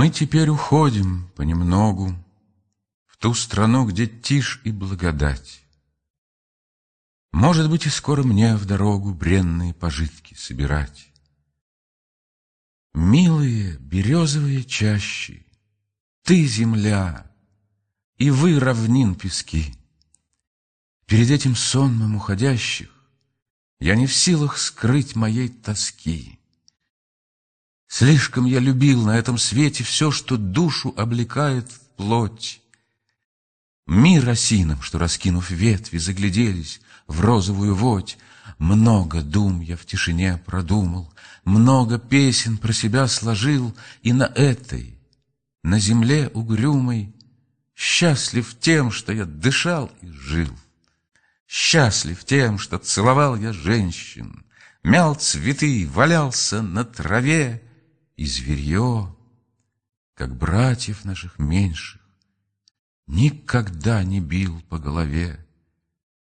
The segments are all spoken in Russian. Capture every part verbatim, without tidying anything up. Мы теперь уходим понемногу в ту страну, где тишь и благодать. Может быть, и скоро мне в дорогу бренные пожитки собирать. Милые березовые чащи, ты, земля, и вы, равнин, пески. Перед этим сонмом уходящих я не в силах скрыть моей тоски. Слишком я любил на этом свете все, что душу облекает в плоть. Мир осинам, что, раскинув ветви, загляделись в розовую водь. Много дум я в тишине продумал, много песен про себя сложил, и на этой, на земле угрюмой, счастлив тем, что я дышал и жил. Счастлив тем, что целовал я женщин, мял цветы, валялся на траве, и зверье, как братьев наших меньших, никогда не бил по голове.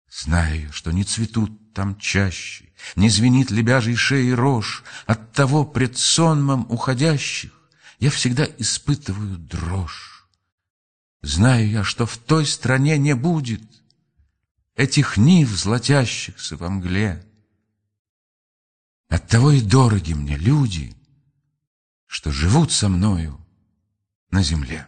Знаю, что не цветут там чаще, не звенит лебяжьей шеи рожь, оттого пред сонмом уходящих я всегда испытываю дрожь. Знаю я, что в той стране не будет этих нив, златящихся во мгле. Оттого и дороги мне люди, что живут со мною на земле.